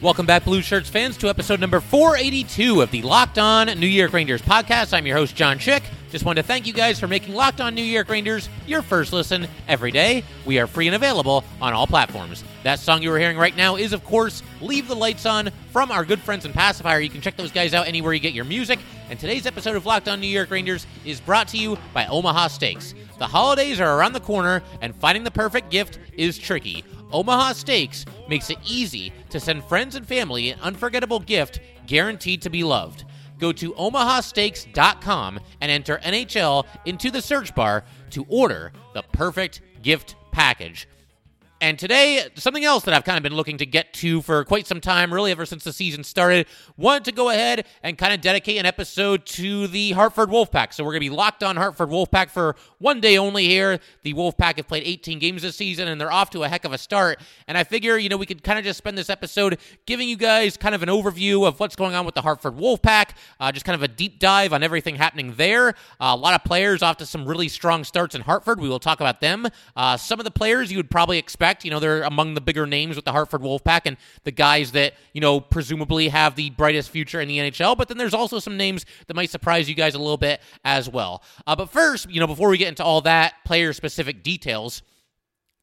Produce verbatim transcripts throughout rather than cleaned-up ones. Welcome back, Blue Shirts fans, to episode number four eighty-two of the Locked On New York Rangers podcast. I'm your host, John Chick. Just wanted to thank you guys for making Locked On New York Rangers your first listen every day. We are free and available on all platforms. That song you were hearing right now is, of course, Leave the Lights On from our good friends in Passafire. You can check those guys out anywhere you get your music. And today's episode of Locked On New York Rangers is brought to you by Omaha Steaks. The holidays are around the corner, and finding the perfect gift is tricky. Omaha Steaks makes it easy to send friends and family an unforgettable gift guaranteed to be loved. Go to omaha steaks dot com and enter N H L into the search bar to order the perfect gift package. And today, something else that I've kind of been looking to get to for quite some time, really ever since the season started, wanted to go ahead and kind of dedicate an episode to the Hartford Wolf Pack. So we're going to be locked on Hartford Wolf Pack for one day only here. The Wolf Pack have played eighteen games this season, and they're off to a heck of a start. And I figure, you know, we could kind of just spend this episode giving you guys kind of an overview of what's going on with the Hartford Wolf Pack, uh, just kind of a deep dive on everything happening there. Uh, a lot of players off to some really strong starts in Hartford. We will talk about them. Uh, some of the players you would probably expect. You know, they're among the bigger names with the Hartford Wolf Pack and the guys that, you know, presumably have the brightest future in the N H L. But then there's also some names that might surprise you guys a little bit as well. Uh, but first, you know, before we get into all that player-specific details,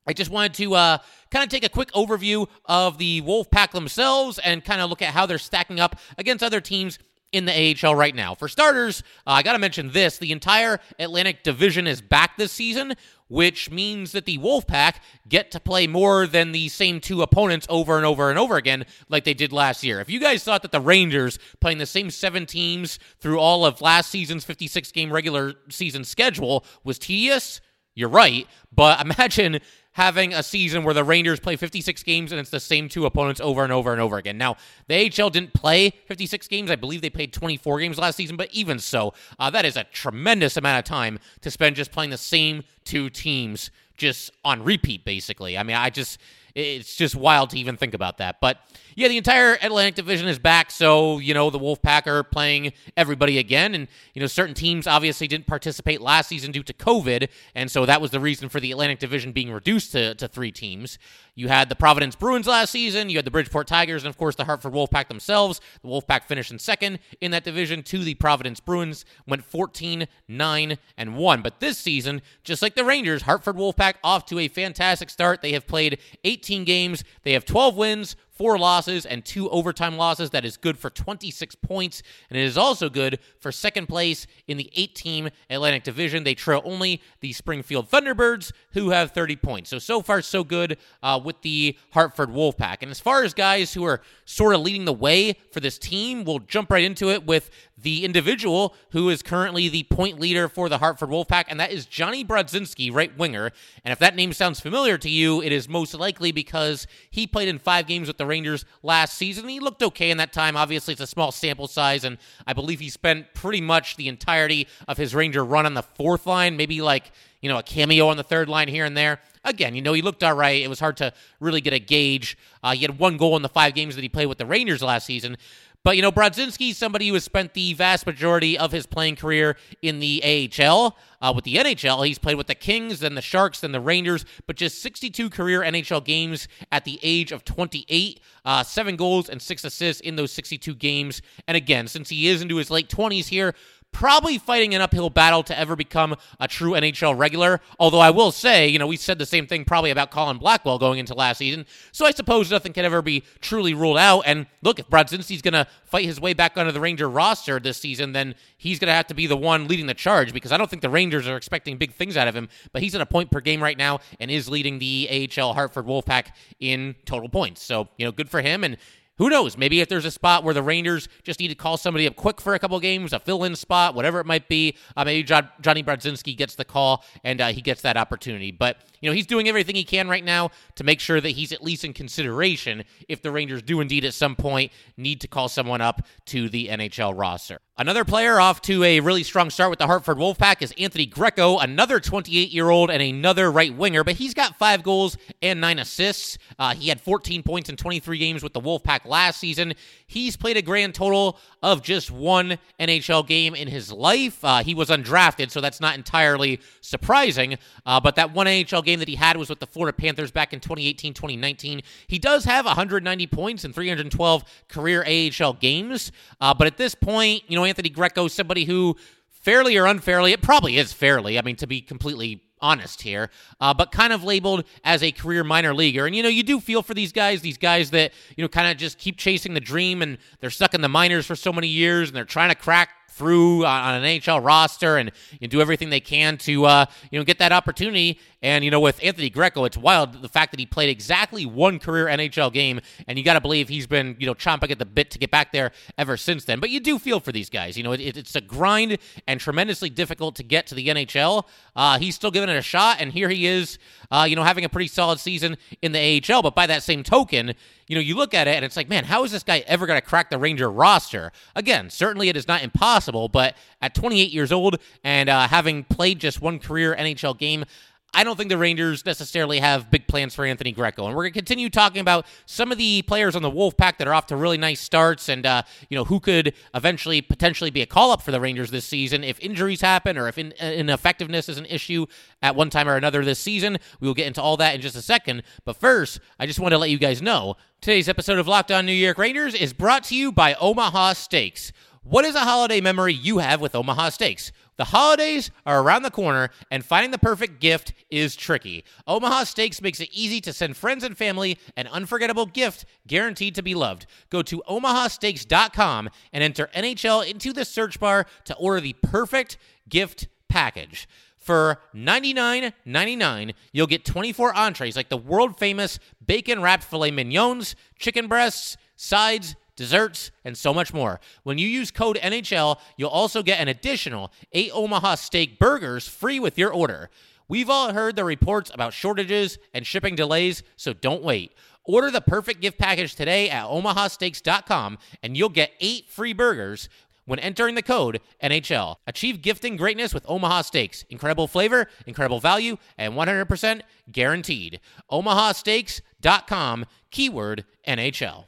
I just wanted to uh, kind of take a quick overview of the Wolf Pack themselves and kind of look at how they're stacking up against other teams in the A H L right now. For starters, uh, I got to mention this. The entire Atlantic Division is back this season, which means that the Wolfpack get to play more than the same two opponents over and over and over again like they did last year. If you guys thought that the Rangers playing the same seven teams through all of last season's fifty-six game regular season schedule was tedious, you're right. But imagine having a season where the Rangers play fifty-six games and it's the same two opponents over and over and over again. Now, the A H L didn't play fifty-six games. I believe they played twenty-four games last season, but even so, uh, that is a tremendous amount of time to spend just playing the same two teams just on repeat, basically. I mean, I just... It's just wild to even think about that. But, yeah, the entire Atlantic Division is back, so, you know, the Wolfpack are playing everybody again. And, you know, certain teams obviously didn't participate last season due to COVID, and so that was the reason for the Atlantic Division being reduced to, to three teams. You had the Providence Bruins last season, you had the Bridgeport Tigers, and, of course, the Hartford Wolfpack themselves. The Wolfpack finished in second in that division to the Providence Bruins, went fourteen nine and one. But this season, just like the Rangers, Hartford Wolfpack off to a fantastic start. They have played eight games. They have twelve wins, four losses, and two overtime losses. That is good for twenty-six points, and it is also good for second place in the eight-team Atlantic Division. They trail only the Springfield Thunderbirds, who have thirty points. So, so far, so good uh, with the Hartford Wolfpack. And as far as guys who are sort of leading the way for this team, we'll jump right into it with the individual who is currently the point leader for the Hartford Wolfpack, and that is Johnny Brodzinski, right winger. And if that name sounds familiar to you, it is most likely because he played in five games with the Rangers last season. He looked okay in that time. Obviously, it's a small sample size, and I believe he spent pretty much the entirety of his Ranger run on the fourth line, maybe like, you know, a cameo on the third line here and there. Again, you know, he looked all right. It was hard to really get a gauge. Uh, he had one goal in the five games that he played with the Rangers last season. But, you know, Brodzinski is somebody who has spent the vast majority of his playing career in the A H L. Uh, with the N H L, he's played with the Kings, then the Sharks, then the Rangers, but just sixty-two career N H L games at the age of twenty-eight, uh, seven goals and six assists in those sixty-two games. And again, since he is into his late twenties here, probably fighting an uphill battle to ever become a true N H L regular, although I will say, you know, we said the same thing probably about Colin Blackwell going into last season, so I suppose nothing can ever be truly ruled out, and look, if Brodzinski's going to fight his way back onto the Ranger roster this season, then he's going to have to be the one leading the charge, because I don't think the Rangers are expecting big things out of him, but he's at a point per game right now and is leading the A H L Hartford Wolfpack in total points, so, you know, good for him, and who knows? Maybe if there's a spot where the Rangers just need to call somebody up quick for a couple games, a fill-in spot, whatever it might be, uh, maybe John, Johnny Brodzinski gets the call and uh, he gets that opportunity. But, you know, he's doing everything he can right now to make sure that he's at least in consideration if the Rangers do indeed at some point need to call someone up to the N H L roster. Another player off to a really strong start with the Hartford Wolf Pack is Anthony Greco, another twenty-eight-year-old and another right winger, but he's got five goals and nine assists. Uh, he had fourteen points in twenty-three games with the Wolf Pack last season. He's played a grand total of just one N H L game in his life. Uh, he was undrafted, so that's not entirely surprising, uh, but that one N H L game that he had was with the Florida Panthers back in twenty eighteen twenty nineteen. He does have one hundred ninety points in three hundred twelve career A H L games, uh, but at this point, you know, Anthony Greco, somebody who, fairly or unfairly, it probably is fairly, I mean, to be completely honest here, uh, but kind of labeled as a career minor leaguer. And, you know, you do feel for these guys, these guys that, you know, kind of just keep chasing the dream and they're stuck in the minors for so many years and they're trying to crack through on an N H L roster and you know, do everything they can to, uh, you know, get that opportunity. And, you know, with Anthony Greco, it's wild the fact that he played exactly one career N H L game, and you got to believe he's been, you know, chomping at the bit to get back there ever since then. But you do feel for these guys. You know, it, it's a grind and tremendously difficult to get to the N H L. Uh, he's still giving it a shot, and here he is, uh, you know, having a pretty solid season in the A H L. But by that same token, you know, you look at it and it's like, man, how is this guy ever going to crack the Ranger roster? Again, certainly it is not impossible. But at twenty-eight years old and uh, having played just one career N H L game, I don't think the Rangers necessarily have big plans for Anthony Greco. And we're going to continue talking about some of the players on the Wolf Pack that are off to really nice starts and, uh, you know, who could eventually potentially be a call-up for the Rangers this season if injuries happen or if in- ineffectiveness is an issue at one time or another this season. We will get into all that in just a second. But first, I just want to let you guys know today's episode of Locked On New York Rangers is brought to you by Omaha Steaks. What is a holiday memory you have with Omaha Steaks? The holidays are around the corner, and finding the perfect gift is tricky. Omaha Steaks makes it easy to send friends and family an unforgettable gift guaranteed to be loved. Go to omaha steaks dot com and enter N H L into the search bar to order the perfect gift package. For ninety-nine ninety-nine, you'll get twenty-four entrees like the world-famous bacon-wrapped filet mignons, chicken breasts, sides, desserts, and so much more. When you use code N H L, you'll also get an additional eight Omaha Steak burgers free with your order. We've all heard the reports about shortages and shipping delays, so don't wait. Order the perfect gift package today at omaha steaks dot com, and you'll get eight free burgers when entering the code N H L. Achieve gifting greatness with Omaha Steaks. Incredible flavor, incredible value, and one hundred percent guaranteed. omaha steaks dot com, keyword N H L.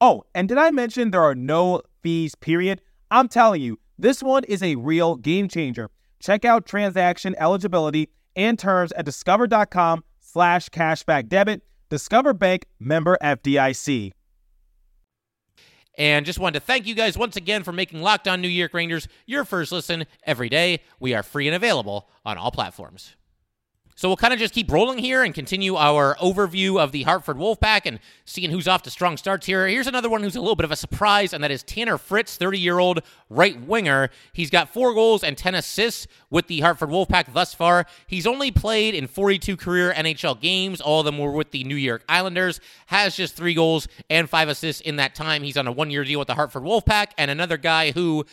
Oh, and did I mention there are no fees, period? I'm telling you, this one is a real game changer. Check out transaction eligibility and terms at discover.com slash cashback debit. Discover Bank, member F D I C. And just wanted to thank you guys once again for making Locked On New York Rangers your first listen every day. We are free and available on all platforms. So we'll kind of just keep rolling here and continue our overview of the Hartford Wolf Pack and seeing who's off to strong starts here. Here's another one who's a little bit of a surprise, and that is Tanner Fritz, thirty-year-old right winger. He's got four goals and ten assists with the Hartford Wolf Pack thus far. He's only played in forty-two career N H L games. All of them were with the New York Islanders. Has just three goals and five assists in that time. He's on a one-year deal with the Hartford Wolf Pack, and another guy who,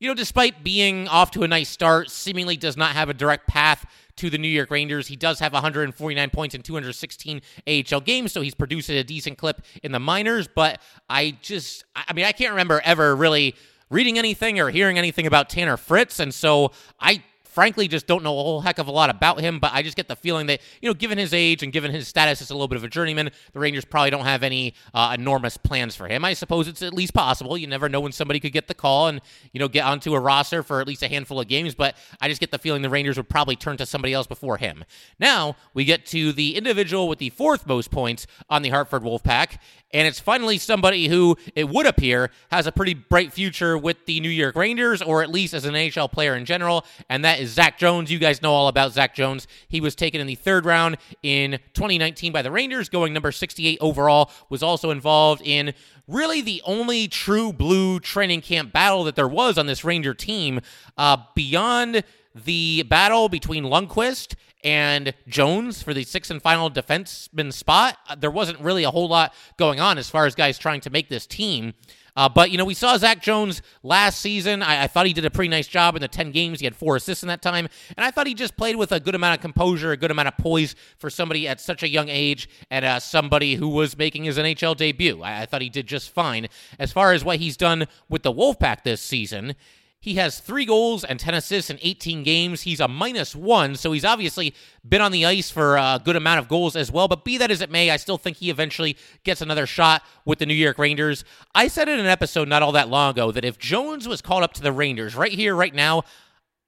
you know, despite being off to a nice start, seemingly does not have a direct path to the New York Rangers. He does have one hundred forty-nine points in two hundred sixteen A H L games, so he's produced at a decent clip in the minors, but I just, I mean, I can't remember ever really reading anything or hearing anything about Tanner Fritz, and so I frankly just don't know a whole heck of a lot about him, but I just get the feeling that, you know, given his age and given his status as a little bit of a journeyman, the Rangers probably don't have any uh, enormous plans for him. I suppose it's at least possible. You never know when somebody could get the call and, you know, get onto a roster for at least a handful of games, but I just get the feeling the Rangers would probably turn to somebody else before him. Now we get to the individual with the fourth most points on the Hartford Wolf Pack, and it's finally somebody who, it would appear, has a pretty bright future with the New York Rangers, or at least as an N H L player in general, and that is Zach Jones. You guys know all about Zach Jones. He was taken in the third round in twenty nineteen by the Rangers, going number sixty-eight overall, was also involved in really the only true blue training camp battle that there was on this Ranger team, uh, beyond the battle between Lundkvist and Jones for the sixth and final defenseman spot. There wasn't really a whole lot going on as far as guys trying to make this team. Uh, but, you know, we saw Zach Jones last season. I, I thought he did a pretty nice job in the ten games. He had four assists in that time. And I thought he just played with a good amount of composure, a good amount of poise for somebody at such a young age and uh, somebody who was making his N H L debut. I, I thought he did just fine. As far as what he's done with the Wolfpack this season, he has three goals and ten assists in eighteen games. He's a minus one, so he's obviously been on the ice for a good amount of goals as well. But be that as it may, I still think he eventually gets another shot with the New York Rangers. I said in an episode not all that long ago that if Jones was called up to the Rangers right here, right now,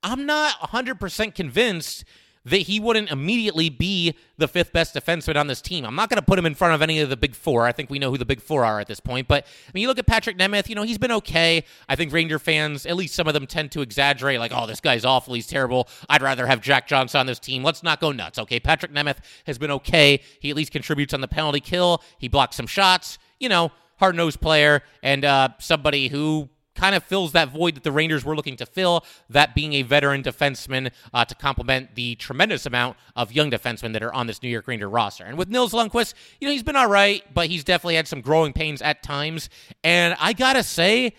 I'm not one hundred percent convinced that he wouldn't immediately be the fifth best defenseman on this team. I'm not going to put him in front of any of the big four. I think we know who the big four are at this point. But I mean, you look at Patrick Nemeth, you know, he's been okay. I think Ranger fans, at least some of them, tend to exaggerate, like, oh, this guy's awful, he's terrible. I'd rather have Jack Johnson on this team. Let's not go nuts, okay? Patrick Nemeth has been okay. He at least contributes on the penalty kill. He blocks some shots, you know, hard-nosed player, and uh, somebody who kind of fills that void that the Rangers were looking to fill, that being a veteran defenseman uh, to complement the tremendous amount of young defensemen that are on this New York Ranger roster. And with Nils Lundkvist, you know, he's been all right, but he's definitely had some growing pains at times. And I gotta say,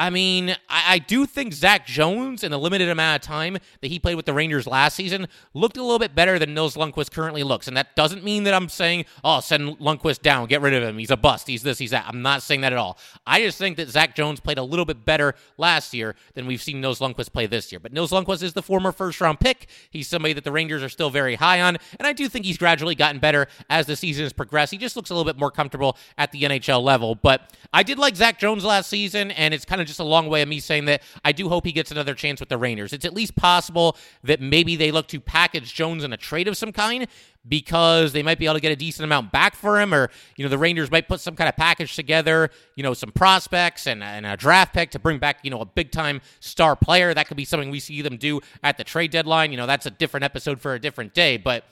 I mean, I, I do think Zach Jones, in the limited amount of time that he played with the Rangers last season, looked a little bit better than Nils Lundkvist currently looks. And that doesn't mean that I'm saying, oh, send Lundkvist down, get rid of him, he's a bust, he's this, he's that. I'm not saying that at all. I just think that Zach Jones played a little bit better last year than we've seen Nils Lundkvist play this year. But Nils Lundkvist is the former first-round pick. He's somebody that the Rangers are still very high on. And I do think he's gradually gotten better as the season has progressed. He just looks a little bit more comfortable at the N H L level. But I did like Zach Jones last season, and it's kind of just a long way of me saying that I do hope he gets another chance with the Rangers. It's at least possible that maybe they look to package Jones in a trade of some kind, because they might be able to get a decent amount back for him, or, you know, the Rangers might put some kind of package together, you know, some prospects and, and a draft pick to bring back, you know, a big-time star player. That could be something we see them do at the trade deadline. You know, that's a different episode for a different day, but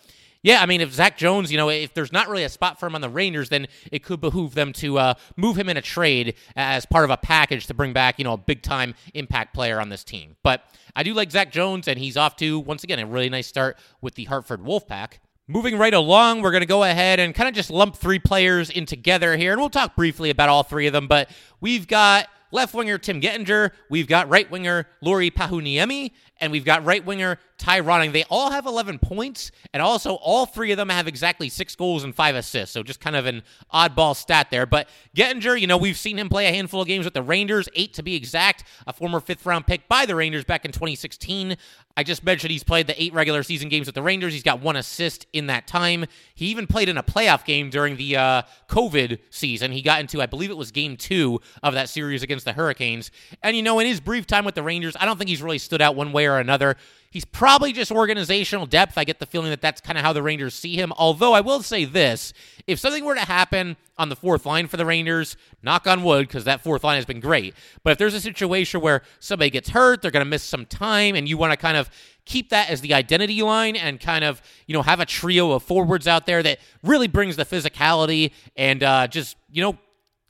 yeah, I mean, if Zach Jones, you know, if there's not really a spot for him on the Rangers, then it could behoove them to uh, move him in a trade as part of a package to bring back, you know, a big-time impact player on this team. But I do like Zach Jones, and he's off to, once again, a really nice start with the Hartford Wolfpack. Moving right along, we're going to go ahead and kind of just lump three players in together here, and we'll talk briefly about all three of them, but we've got left winger Tim Gettinger, we've got right winger Lauri Pajuniemi, and we've got right winger Ty Ronning. They all have eleven points, and also all three of them have exactly six goals and five assists, so just kind of an oddball stat there. But Gettinger, you know, we've seen him play a handful of games with the Rangers, eight to be exact, a former fifth-round pick by the Rangers back in twenty sixteen. I just mentioned he's played the eight regular season games with the Rangers. He's got one assist in that time. He even played in a playoff game during the uh, COVID season. He got into, I believe it was game two of that series against the Hurricanes. And, you know, in his brief time with the Rangers, I don't think he's really stood out one way or another. He's probably just organizational depth. I get the feeling that that's kind of how the Rangers see him. Although I will say this, if something were to happen on the fourth line for the Rangers, knock on wood, because that fourth line has been great, but if there's a situation where somebody gets hurt, they're going to miss some time, and you want to kind of keep that as the identity line and kind of, you know, have a trio of forwards out there that really brings the physicality and uh, just, you know,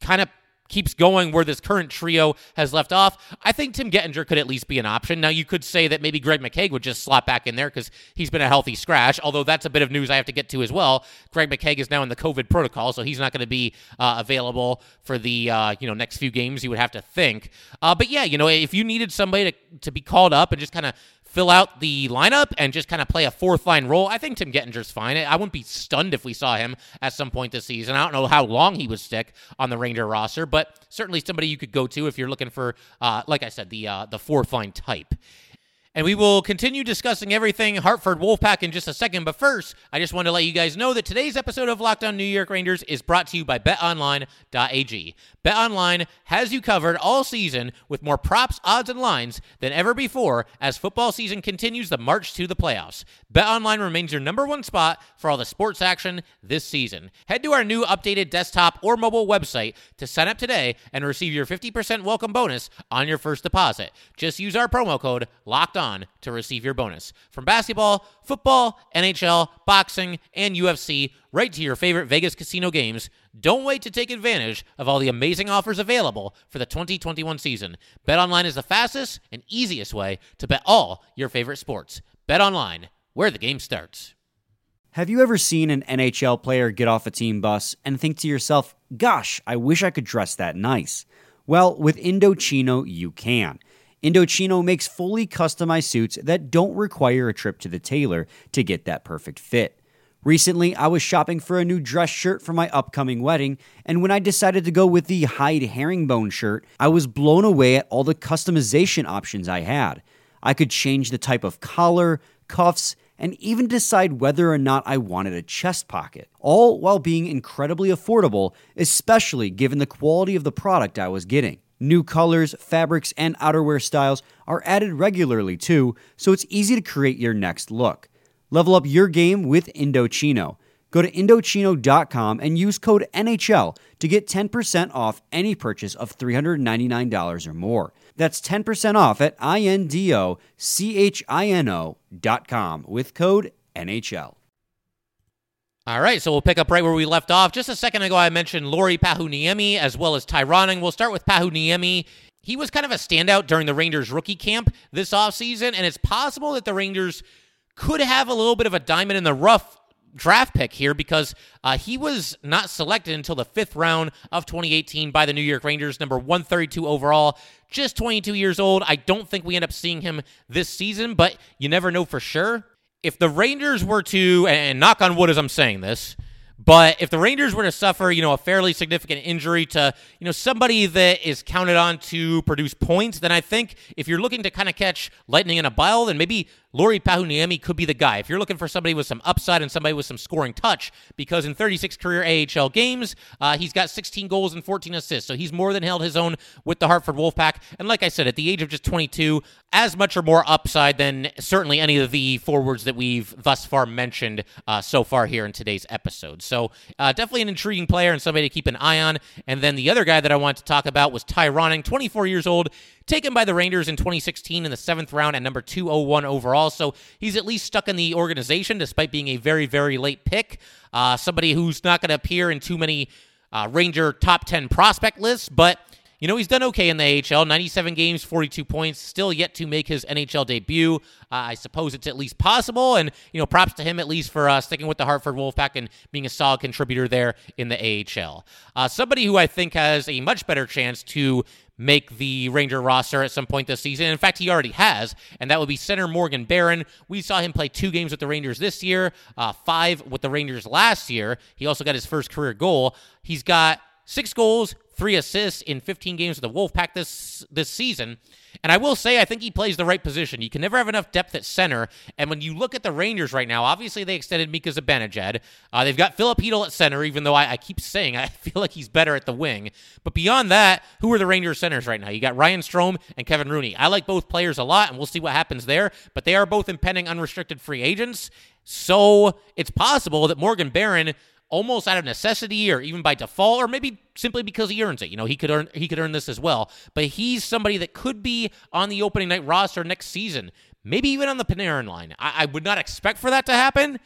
kind of keeps going where this current trio has left off, I think Tim Gettinger could at least be an option. Now, you could say that maybe Greg McKegg would just slot back in there because he's been a healthy scratch, although that's a bit of news I have to get to as well. Greg McKegg is now in the COVID protocol, so he's not going to be uh, available for the uh, you know next few games, you would have to think. Uh, but yeah, you know, if you needed somebody to, to be called up and just kind of fill out the lineup and just kind of play a fourth-line role, I think Tim Gettinger's fine. I wouldn't be stunned if we saw him at some point this season. I don't know how long he would stick on the Ranger roster, but certainly somebody you could go to if you're looking for, uh, like I said, the uh, the fourth-line type. And we will continue discussing everything Hartford Wolfpack in just a second. But first, I just want to let you guys know that today's episode of Locked On New York Rangers is brought to you by bet online dot a g. BetOnline has you covered all season with more props, odds, and lines than ever before as football season continues the march to the playoffs. BetOnline remains your number one spot for all the sports action this season. Head to our new updated desktop or mobile website to sign up today and receive your fifty percent welcome bonus on your first deposit. Just use our promo code LOCKEDON to receive your bonus. From basketball, football, N H L, boxing, and U F C, right to your favorite Vegas casino games, don't wait to take advantage of all the amazing offers available for the twenty twenty-one season. BetOnline is the fastest and easiest way to bet all your favorite sports. BetOnline, where the game starts. Have you ever seen an N H L player get off a team bus and think to yourself, gosh, I wish I could dress that nice? Well, with Indochino, you can. Indochino makes fully customized suits that don't require a trip to the tailor to get that perfect fit. Recently, I was shopping for a new dress shirt for my upcoming wedding, and when I decided to go with the Hyde Herringbone shirt, I was blown away at all the customization options I had. I could change the type of collar, cuffs, and even decide whether or not I wanted a chest pocket, all while being incredibly affordable, especially given the quality of the product I was getting. New colors, fabrics, and outerwear styles are added regularly too, so it's easy to create your next look. Level up your game with Indochino. Go to Indochino dot com and use code N H L to get ten percent off any purchase of three hundred ninety-nine dollars or more. That's ten percent off at I N D O C H I N O dot com with code N H L. All right, so we'll pick up right where we left off. Just a second ago, I mentioned Lauri Pajuniemi as well as Ty Ronning. We'll start with Pajuniemi. He was kind of a standout during the Rangers rookie camp this offseason, and it's possible that the Rangers could have a little bit of a diamond in the rough draft pick here because uh, he was not selected until the fifth round of twenty eighteen by the New York Rangers, number one thirty-two overall, just twenty-two years old. I don't think we end up seeing him this season, but you never know for sure. If the Rangers were to, and knock on wood as I'm saying this, but if the Rangers were to suffer, you know, a fairly significant injury to, you know, somebody that is counted on to produce points, then I think if you're looking to kind of catch lightning in a bottle, then maybe Lauri Pajuniemi could be the guy. If you're looking for somebody with some upside and somebody with some scoring touch, because in thirty-six career A H L games, uh, he's got sixteen goals and fourteen assists. So he's more than held his own with the Hartford Wolfpack. And like I said, at the age of just twenty-two, as much or more upside than certainly any of the forwards that we've thus far mentioned uh, so far here in today's episode. So uh, definitely an intriguing player and somebody to keep an eye on. And then the other guy that I wanted to talk about was Ty Ronning, twenty-four years old, taken by the Rangers in twenty sixteen in the seventh round at number two oh one overall. So he's at least stuck in the organization despite being a very, very late pick. Uh, somebody who's not going to appear in too many uh, Ranger top ten prospect lists, but you know, he's done okay in the A H L, ninety-seven games, forty-two points, still yet to make his N H L debut. Uh, I suppose it's at least possible, and, you know, props to him at least for uh, sticking with the Hartford Wolfpack and being a solid contributor there in the A H L. Uh, somebody who I think has a much better chance to make the Ranger roster at some point this season. In fact, he already has, and that would be center Morgan Barron. We saw him play two games with the Rangers this year, uh, five with the Rangers last year. He also got his first career goal. He's got six goals, three assists in fifteen games with the Wolfpack this this season. And I will say, I think he plays the right position. You can never have enough depth at center. And when you look at the Rangers right now, obviously they extended Mika Zibanejad. Uh, they've got Filip Chytil at center, even though I, I keep saying I feel like he's better at the wing. But beyond that, who are the Rangers centers right now? You got Ryan Strome and Kevin Rooney. I like both players a lot, and we'll see what happens there. But they are both impending unrestricted free agents. So it's possible that Morgan Barron, almost out of necessity or even by default, or maybe simply because he earns it. You know, he could earn he could earn this as well. But he's somebody that could be on the opening night roster next season, maybe even on the Panarin line. I, I would not expect for that to happen.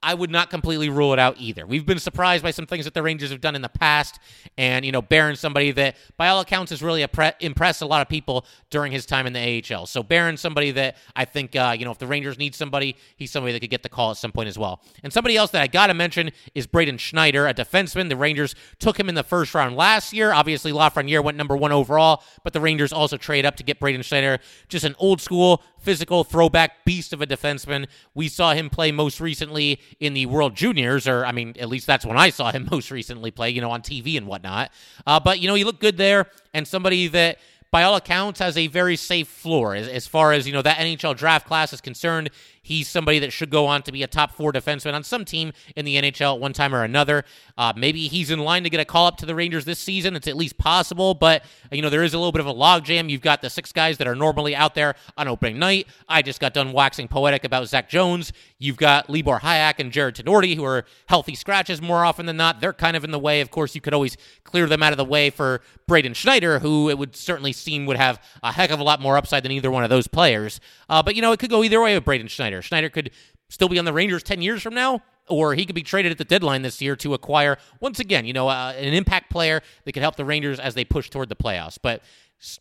I would not completely rule it out either. We've been surprised by some things that the Rangers have done in the past. And, you know, Barron's somebody that, by all accounts, has really impressed a lot of people during his time in the A H L. So Barron's somebody that I think, uh, you know, if the Rangers need somebody, he's somebody that could get the call at some point as well. And somebody else that I got to mention is Braden Schneider, a defenseman. The Rangers took him in the first round last year. Obviously, Lafreniere went number one overall, but the Rangers also trade up to get Braden Schneider, just an old-school, physical, throwback beast of a defenseman. We saw him play most recently in the World Juniors, or I mean, at least that's when I saw him most recently play, you know, on T V and whatnot. Uh, but, you know, he looked good there, and somebody that by all accounts, has a very safe floor as, as far as, you know, that N H L draft class is concerned. He's somebody that should go on to be a top four defenseman on some team in the N H L at one time or another. Uh, maybe he's in line to get a call up to the Rangers this season. It's at least possible, but, you know, there is a little bit of a logjam. You've got the six guys that are normally out there on opening night. I just got done waxing poetic about Zach Jones. You've got Libor Hájek and Jared Tenorti, who are healthy scratches more often than not. They're kind of in the way. Of course, you could always clear them out of the way for Braden Schneider, who it would certainly seem would have a heck of a lot more upside than either one of those players. Uh, but, you know, it could go either way with Braden Schneider. Schneider could still be on the Rangers ten years from now, or he could be traded at the deadline this year to acquire, once again, you know, uh, an impact player that could help the Rangers as they push toward the playoffs. But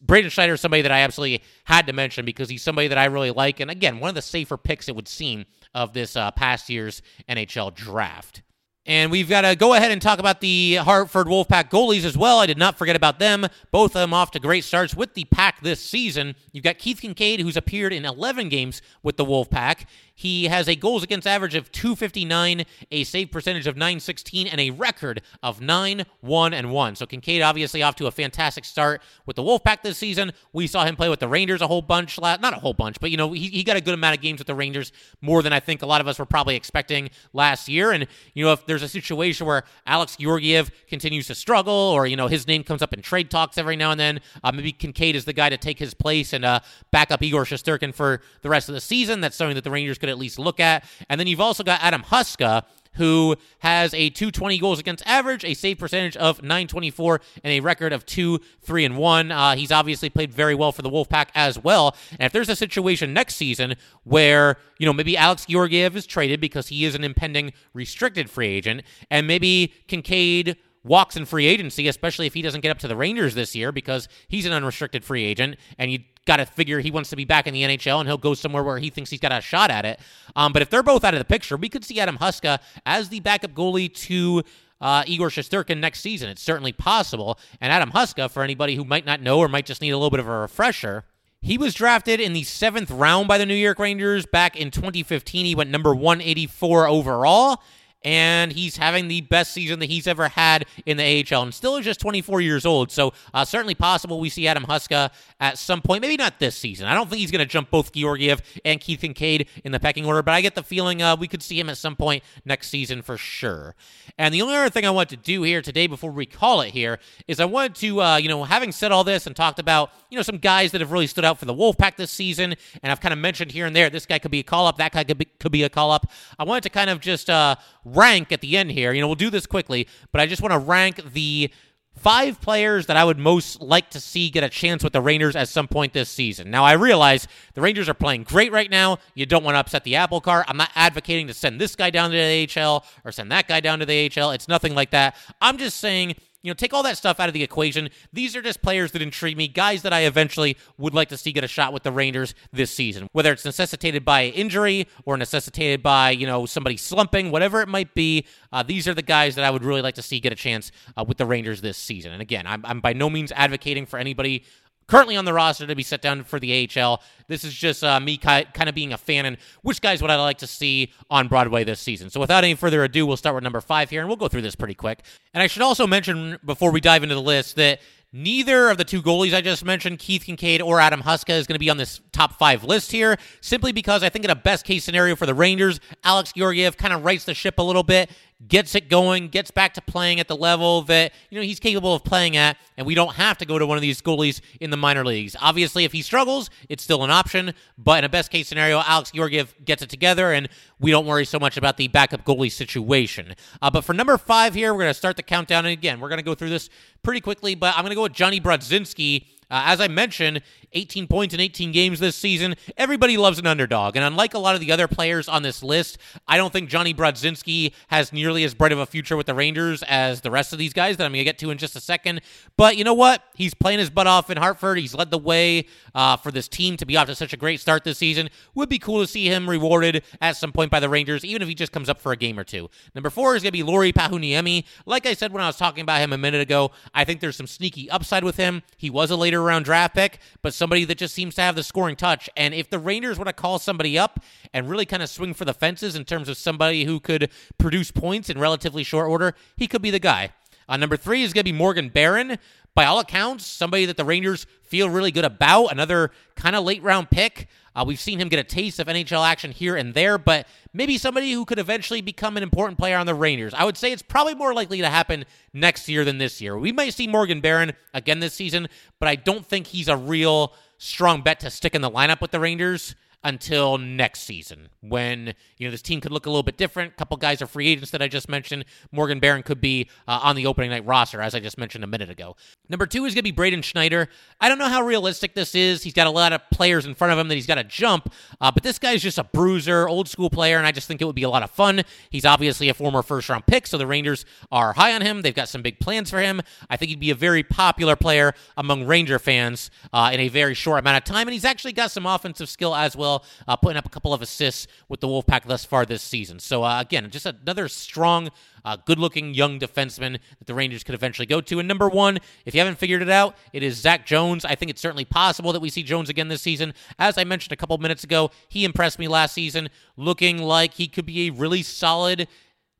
Braden Schneider is somebody that I absolutely had to mention because he's somebody that I really like. And again, one of the safer picks, it would seem, of this uh, past year's N H L draft. And we've got to go ahead and talk about the Hartford Wolf Pack goalies as well. I did not forget about them. Both of them off to great starts with the Pack this season. You've got Keith Kincaid, who's appeared in eleven games with the Wolf Pack. He has a goals against average of two fifty-nine, a save percentage of nine sixteen, and a record of nine one one. So Kincaid obviously off to a fantastic start with the Wolfpack this season. We saw him play with the Rangers a whole bunch. Not a whole bunch, but, you know, he, he got a good amount of games with the Rangers, more than I think a lot of us were probably expecting last year. And, you know, if there's a situation where Alex Georgiev continues to struggle or, you know, his name comes up in trade talks every now and then, uh, maybe Kincaid is the guy to take his place and uh, back up Igor Shesterkin for the rest of the season. That's something that the Rangers could at least look at. And then you've also got Adam Huska, who has a two twenty goals against average, a save percentage of nine twenty-four, and a record of two three one. Uh, he's obviously played very well for the Wolfpack as well. And if there's a situation next season where, you know, maybe Alex Georgiev is traded because he is an impending restricted free agent, and maybe Kincaid walks in free agency, especially if he doesn't get up to the Rangers this year because he's an unrestricted free agent, and you got to figure he wants to be back in the N H L and he'll go somewhere where he thinks he's got a shot at it. Um, but if they're both out of the picture, we could see Adam Huska as the backup goalie to uh, Igor Shesterkin next season. It's certainly possible. And Adam Huska, for anybody who might not know or might just need a little bit of a refresher, he was drafted in the seventh round by the New York Rangers back in twenty fifteen. He went number one eighty-four overall. And he's having the best season that he's ever had in the A H L and still is just twenty-four years old. So uh, certainly possible we see Adam Huska at some point. Maybe not this season. I don't think he's going to jump both Georgiev and Keith Kincaid in the pecking order, but I get the feeling uh, we could see him at some point next season for sure. And the only other thing I want to do here today before we call it here is I wanted to, uh, you know, having said all this and talked about, you know, some guys that have really stood out for the Wolfpack this season, and I've kind of mentioned here and there, this guy could be a call-up, that guy could be, could be a call-up. I wanted to kind of just uh, rank at the end here. You know, we'll do this quickly, but I just want to rank the five players that I would most like to see get a chance with the Rangers at some point this season. Now, I realize the Rangers are playing great right now. You don't want to upset the apple cart. I'm not advocating to send this guy down to the A H L or send that guy down to the A H L. It's nothing like that. I'm just saying, you know, take all that stuff out of the equation. These are just players that intrigue me, guys that I eventually would like to see get a shot with the Rangers this season, whether it's necessitated by injury or necessitated by, you know, somebody slumping, whatever it might be. Uh, these are the guys that I would really like to see get a chance uh, with the Rangers this season. And again, I'm, I'm by no means advocating for anybody currently on the roster to be set down for the A H L. This is just uh, me kind of being a fan and which guys would I like to see on Broadway this season. So without any further ado, we'll start with number five here, and we'll go through this pretty quick. And I should also mention before we dive into the list that neither of the two goalies I just mentioned, Keith Kincaid or Adam Huska, is going to be on this top five list here, simply because I think in a best-case scenario for the Rangers, Alex Georgiev kind of rights the ship a little bit, gets it going, gets back to playing at the level that, you know, he's capable of playing at, and we don't have to go to one of these goalies in the minor leagues. Obviously, if he struggles, it's still an option, but in a best-case scenario, Alex Georgiev gets it together, and we don't worry so much about the backup goalie situation. Uh, but for number five here, we're going to start the countdown, and again, we're going to go through this pretty quickly, but I'm going to go with Johnny Brodzinski. Uh, as I mentioned, eighteen points in eighteen games this season. Everybody loves an underdog, and unlike a lot of the other players on this list, I don't think Johnny Brodzinski has nearly as bright of a future with the Rangers as the rest of these guys that I'm going to get to in just a second. But you know what? He's playing his butt off in Hartford. He's led the way uh, for this team to be off to such a great start this season. Would be cool to see him rewarded at some point by the Rangers, even if he just comes up for a game or two. Number four is going to be Lauri Pajuniemi. Like I said when I was talking about him a minute ago, I think there's some sneaky upside with him. He was a later round draft pick, but somebody that just seems to have the scoring touch. And if the Rangers want to call somebody up and really kind of swing for the fences in terms of somebody who could produce points in relatively short order, he could be the guy. Uh, number three is going to be Morgan Barron. by all accounts, somebody that the Rangers feel really good about, another kind of late-round pick. Uh, we've seen him get a taste of N H L action here and there, but maybe somebody who could eventually become an important player on the Rangers. I would say it's probably more likely to happen next year than this year. We might see Morgan Barron again this season, but I don't think he's a real strong bet to stick in the lineup with the Rangers until next season, when you know this team could look a little bit different. A couple guys are free agents that I just mentioned. Morgan Barron could be uh, on the opening night roster, as I just mentioned a minute ago. Number two is going to be Braden Schneider. I don't know how realistic this is. He's got a lot of players in front of him that he's got to jump, uh, but this guy's just a bruiser, old school player, and I just think it would be a lot of fun. He's obviously a former first-round pick, so the Rangers are high on him. They've got some big plans for him. I think he'd be a very popular player among Ranger fans uh, in a very short amount of time, and he's actually got some offensive skill as well. Uh, putting up a couple of assists with the Wolfpack thus far this season. So, uh, again, just another strong, uh, good-looking young defenseman that the Rangers could eventually go to. And number one, if you haven't figured it out, it is Zach Jones. I think it's certainly possible that we see Jones again this season. As I mentioned a couple minutes ago, he impressed me last season, looking like he could be a really solid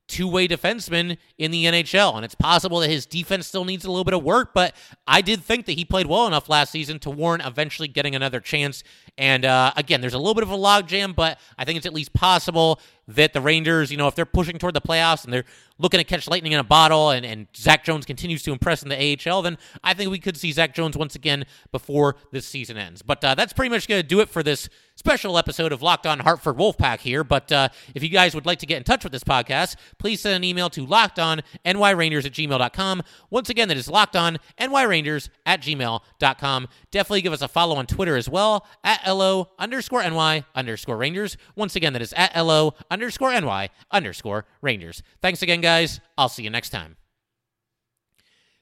two-way defenseman in the N H L, and it's possible that his defense still needs a little bit of work, but I did think that he played well enough last season to warrant eventually getting another chance, and uh, again, there's a little bit of a logjam, but I think it's at least possible that the Rangers, you know, if they're pushing toward the playoffs and they're looking to catch lightning in a bottle and, and Zach Jones continues to impress in the A H L, then I think we could see Zach Jones once again before this season ends. But uh, that's pretty much going to do it for this special episode of Locked On Hartford Wolfpack here. But uh, if you guys would like to get in touch with this podcast, please send an email to locked on n y rangers at gmail dot com. Once again, that is locked on n y rangers at gmail dot com. Definitely give us a follow on Twitter as well, at LO underscore NY underscore Rangers. Once again, that is at LO underscore NY underscore Rangers. Thanks again, guys. I'll see you next time.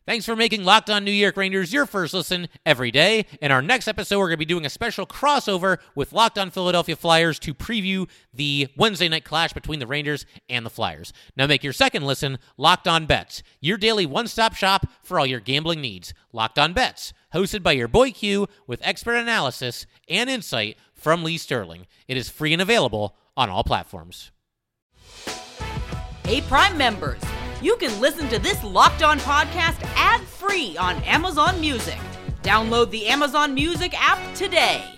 Thanks for making Locked On New York Rangers your first listen every day. In our next episode, we're going to be doing a special crossover with Locked On Philadelphia Flyers to preview the Wednesday night clash between the Rangers and the Flyers. Now make your second listen Locked On Bets, your daily one-stop shop for all your gambling needs. Locked On Bets, hosted by your boy Q, with expert analysis and insight from Lee Sterling. It is free and available on all platforms. Hey, Prime members, you can listen to this Locked On podcast ad-free on Amazon Music. Download the Amazon Music app today.